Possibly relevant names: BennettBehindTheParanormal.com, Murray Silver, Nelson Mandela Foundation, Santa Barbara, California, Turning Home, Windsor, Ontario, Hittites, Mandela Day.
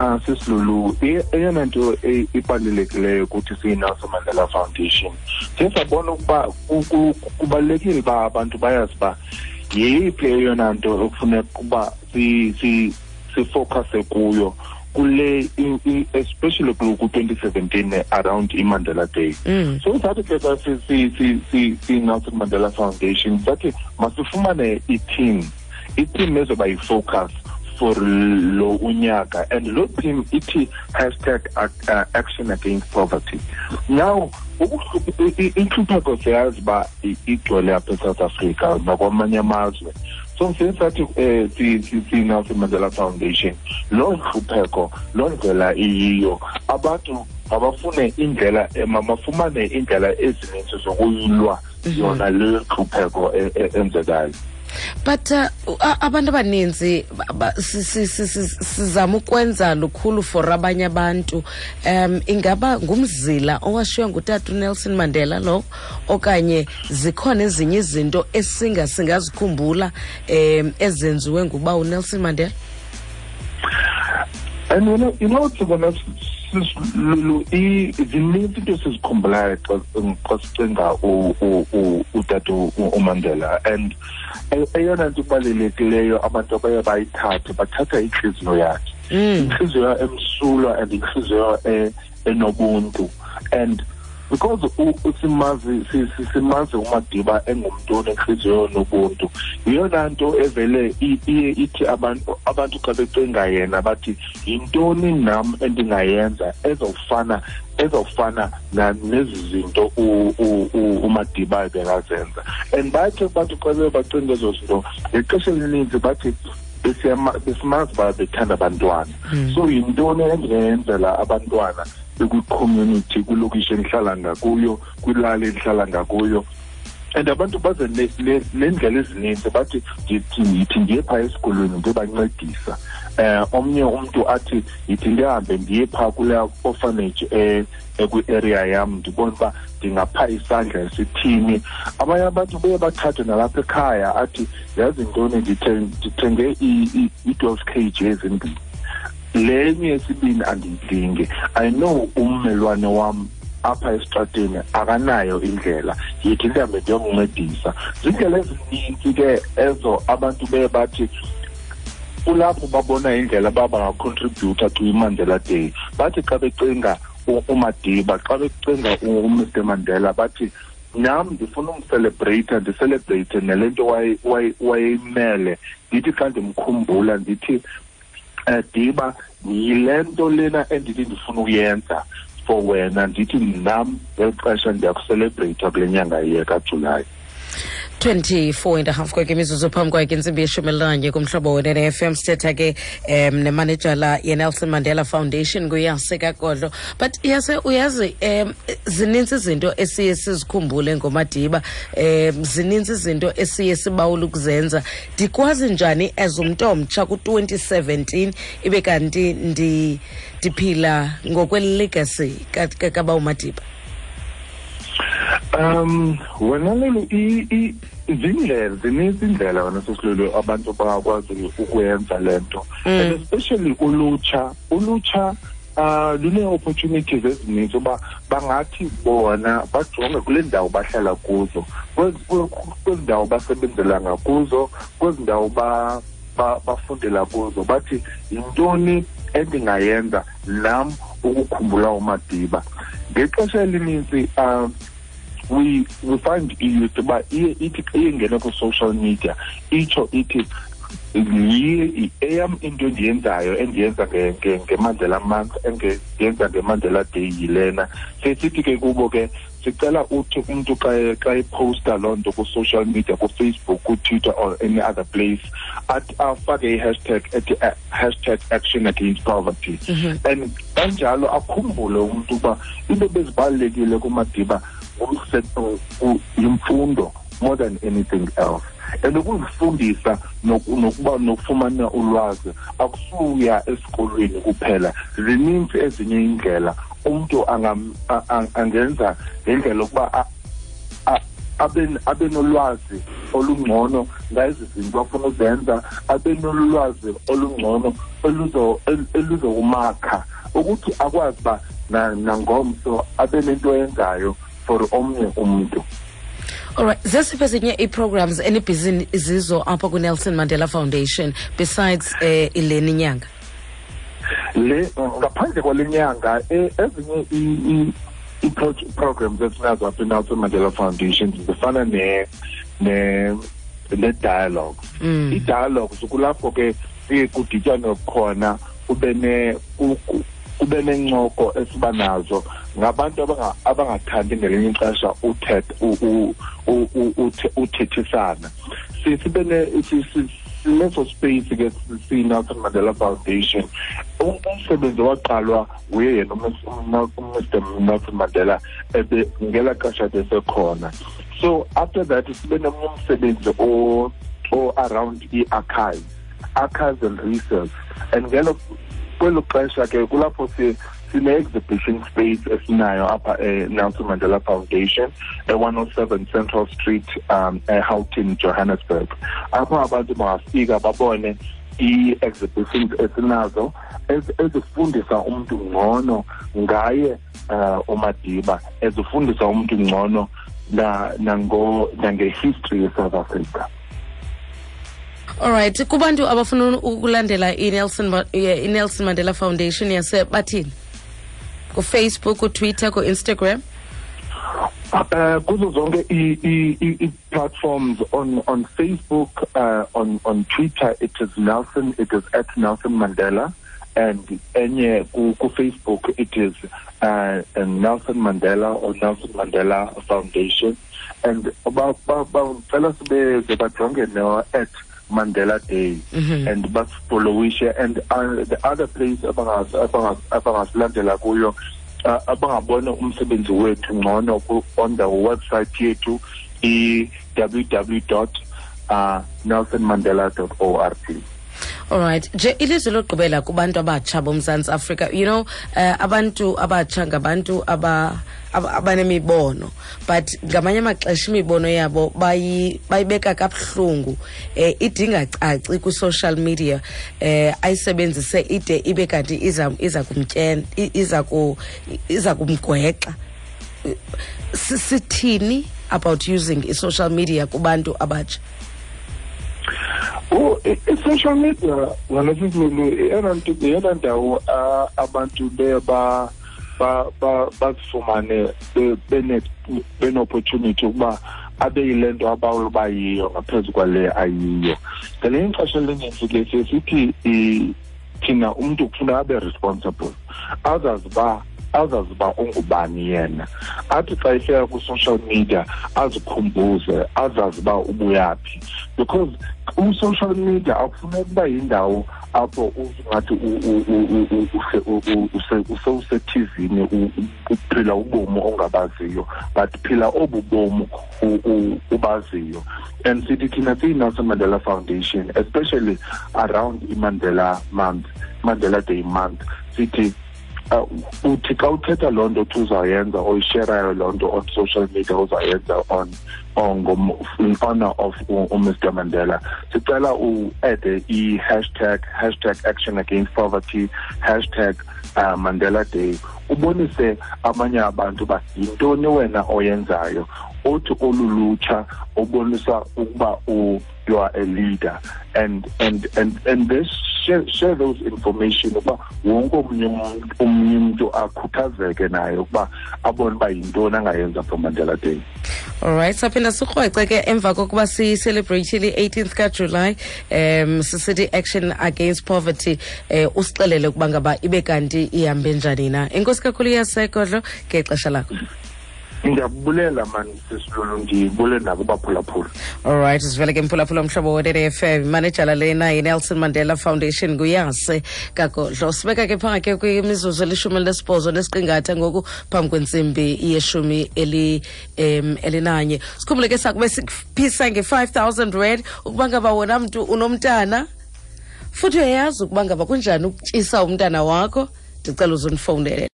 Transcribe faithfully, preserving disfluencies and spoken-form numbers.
Ah, Sisulu, eyona nto ibalulekileyo ukuthi siyi-Nelson Mandela Foundation. Siyabona ukuba kubalekile ba abantu bayazi ba yeyiphi eyona nto ekufuneka kuba si si si focus kuyo. Kule especially twenty seventeen around Mandela Day. Mm. So that is the si si si si Nelson Mandela Foundation. That is masifumane i team. I team ezoba i-focus for lo unyaka, and lo team iti hashtag uh, action against poverty. Now, inhlupeko siyazi ba igcwele apha eSouth Africa nakwamanye amazwe. So since that uh, si si si Nelson Mandela Foundation, lo nhlupeko lo ndlela iyiyo abantu abafune indlela mafumane indlela ezininzi zokuyilwa yona le nhlupeko enzekayo. But uh, abantu abaninzi sizama ukwenza lukhulu for abanye abantu. Um ingaba ngumzila owashiywa ngutata Nelson Mandela lo, okanye zikhona ezinye izinto esinga singazikhumbula um ezenziwe nguba uNelson Mandela? And you know, you know, to the next Lulu, the need to is compliant Costenga or Utatu Mandela. And I don't to Palileo about the way by Tata, but Tata increase no yard. Increase your M. Sula and increase your Enobuntu. And because Usimazi, Sisimazi, Matiba, and Umdon, and Kizio, no Buntu, Yonanto, Evele, Iti Abantu, Abantu Kabetengayan, Abati, Indoni Nam, and Dingayanza, Ezofana, Ezofana, Namizinto, Umatiba, the Razenza. And by the Batu Batundas also, the question is about it. This month by the kind of Banduana. So in Donan Abandwana, the good community, good location Shalanga Goyo, good Lali Shalanga Goyo. And abantu bazendlela ezininzi bathi yithi ngiyepha esikolweni ngobancedisa eh omnye umuntu athi yithi ngihambe ngiyepha kule orphanage eh area yami ndibona ba ndingapha isandla esithini abanye abantu baye bathathe nalapha ekhaya athi yazi ngone ndithenge i twelve kilograms endlini lenye esibini andidinge. I know ummelwane wami apha estrateni akanayo indlela yithi ndambe ndiyomncedisa zindlela ezininzi ke ezo abantu bebathi ulapho babona indlela baba contributor to Mandela Day bathi xa becinga uMadiba xa becinga uMr Mandela bathi nam ndifuna umcelebrate ndicelebrate nelento wayimele ndithi xa ndimkhumbula ndithi Diba yilento lena endithi ndifuna ukuyenza for when and it in Nam, the person they celebrate of Lenyanga Yaka July. Twenty four and a half quick Missus Upamko against Bishop Melan, Yakumshabo, and F M State, um, the manager, Nelson Mandela Foundation, Guyan Sega Gordo. But yes, we as um, Zininses into S C S Kumbul and Gomatiba, um, Zininses into S C S Bauluk Zenza, Dikwazinjani, Azumtom, Chaku twenty seventeen, Ibekanti, the Tipila, Ngokwel Legacy, Kakabau Matiba. Um, when I look, I zinle, zine zinlela when I so slowly abantu bakwazi ukwenza lento, and especially ulutsha, ulutsha, uh, lune opportunities ezininzi ba bangathi bona bajonge kule ndawo bahlala kuzo, kwezi ndawo basebenzela ngakuzo, kwezi ndawo ba bafundela kuzo, bathi yintoni endingayenza nam ukukhumbula uMadiba. Ngexesha elininzi um we we find youth but it social media each or it is I am into the entire and the Mandela month and the Mandela Day Yelena. Say City Google get Sitella Utu into Kai post along the social media for Facebook, or Twitter or any other place at our Fagay hashtag at the hashtag action against poverty. And Banjalo Akumbulo Utuba in the best ballet Legomatiba who said Yumfundo more than anything else. And the good food is no fumana ulwazi, akusuya esikolweni kuphela, zininzi ezinye indlela, umntu angenza ngendlela yokuba aben abenolwazi olungcono ngayizinto afuna ukuzenza abenolwazi olungcono eluzo eluzo kumakha ukuthi akwazi ba nangomso abenento yenzayo for omnye umuntu. Alright, zesiphezinye iprograms enibhizinisi izizo apha ku Nelson Mandela Foundation besides eh ileni nyanga le ngaphandle kwalenyanga ezinye i-programs esinazo apha Nelson Mandela Foundation zifana ne ne-dialogue. I-dialogue kulapho ke kudityanwa khona ube ne ube nencoko esiba nazo ngabantu abangathandi ngelinye ixesha uthetha uthethisana sibe leso space ke Nelson Mandela Foundation umsebenzi waqalwa uye yena uMister Nelson Mandela ebe ngela xesha besekhona. So after that sibe nomsebenzi o around i-archives archives and research and ngelo kwelo xesha ke kulapho sine-exhibition space esinayo apha Nelson Mandela Foundation e one oh seven Central Street um, eHoughton, Johannesburg. Apha abantu bangafika babone i-exhibitions esinazo ezifundisa umuntu ngcono ngaye uMadiba, ezifundisa umuntu ngcono nange-history ye-South Africa. Alright, kubantu abafuna ukulandela iNelson iNelson Mandela Foundation yase bathini? Ku Facebook, ku Twitter, ku Instagram. Uh, kuzo zonke i, i, i platforms on on Facebook, uh, on on Twitter it is Nelson, it is at Nelson Mandela, and enye ku, ku Facebook it is uh, Nelson Mandela or Nelson Mandela Foundation, and about about fellas be the bajonge now at Mandela Day, mm-hmm. and but Polowisha and uh, the other place about about about Mandela Kuyo abangabona umsebenzi wethu ngcono on the website yethu w w w dot nelson mandela dot org. All right, je ilizwe lokugqibela kubantu abatsha bomzantsi Africa, you know, uh, abantu abatsha ngabantu aba abanemibono but ngamanye amaxesha imibono yabo bayibeka kabuhlungu eh idinga caci ku social media eh ayisebenzise ide ibe kanti iza iza kumtyena iza ku iza kumgwexa. Sithini about using social media kubantu abatsha? Oh, social media walazimulu erantu erandawo abantu beba ba ba basifumane bene bene opportunity ukuba abe yilento abawo bayiyo ngaphezulu kwale ayiyo ngale ixesha lenyinzikile sithi thina umuntu ufuna abe responsible others ba others ba ungubani yena athi xa ifika ku social media azikhumbuze others ba ubuyaphi because um social media akufuneki uba yindawo apho ungathi usewusethizini uphila ubomi ongabaziyo but phila obu bomu ubaziyo. And sithi thina siyi-Nelson Mandela Foundation especially around iMandela month, Mandela Day month, sithi uthi xa uthetha loo nto othi uzayenza oyisherayo loo nto on social media uzayenza on in honor of uMister Mandela, sicela u-ede i-hashtag hashtag action against poverty hashtag Mandela Day ubonise amanye abantu ba yintoni wena oyenzayo othi olulutsha obonisa ukuba you are a leader and and and and this share, share those information uba wonke umuntu akhuthazeke naye ukuba abone ba yintoni angayenza for Mandela Day. All right, saphinda sikrwece ke emva kokuba si celebrate le eighteenth ka July um city action against poverty eh usixelele ukuba ngaba ibe kanti ihambe njani na. Inkosi kakhulu yasekodlo ngexesha lakho. Ndiyabulela man sisilo ndibule nabo baphulaphula. All right, sivele ke mphulaphula umhlobo we-F M manager lena iNelson Mandela Foundation nguyase kagodlo. Sibeka ke phanga ke kwimizuzu elishumi lesibhozo nesiqingatha ngoku phambi kwentsimbi yeshumi eli elinanye. Sikhumbule ke sakube siphisa nge five thousand rand ukuba ngaba wona mntu unomntana futhi uyazi ukuba ngaba kunjani ukutyisa umntana wakho. Ndicela uzundifowunele.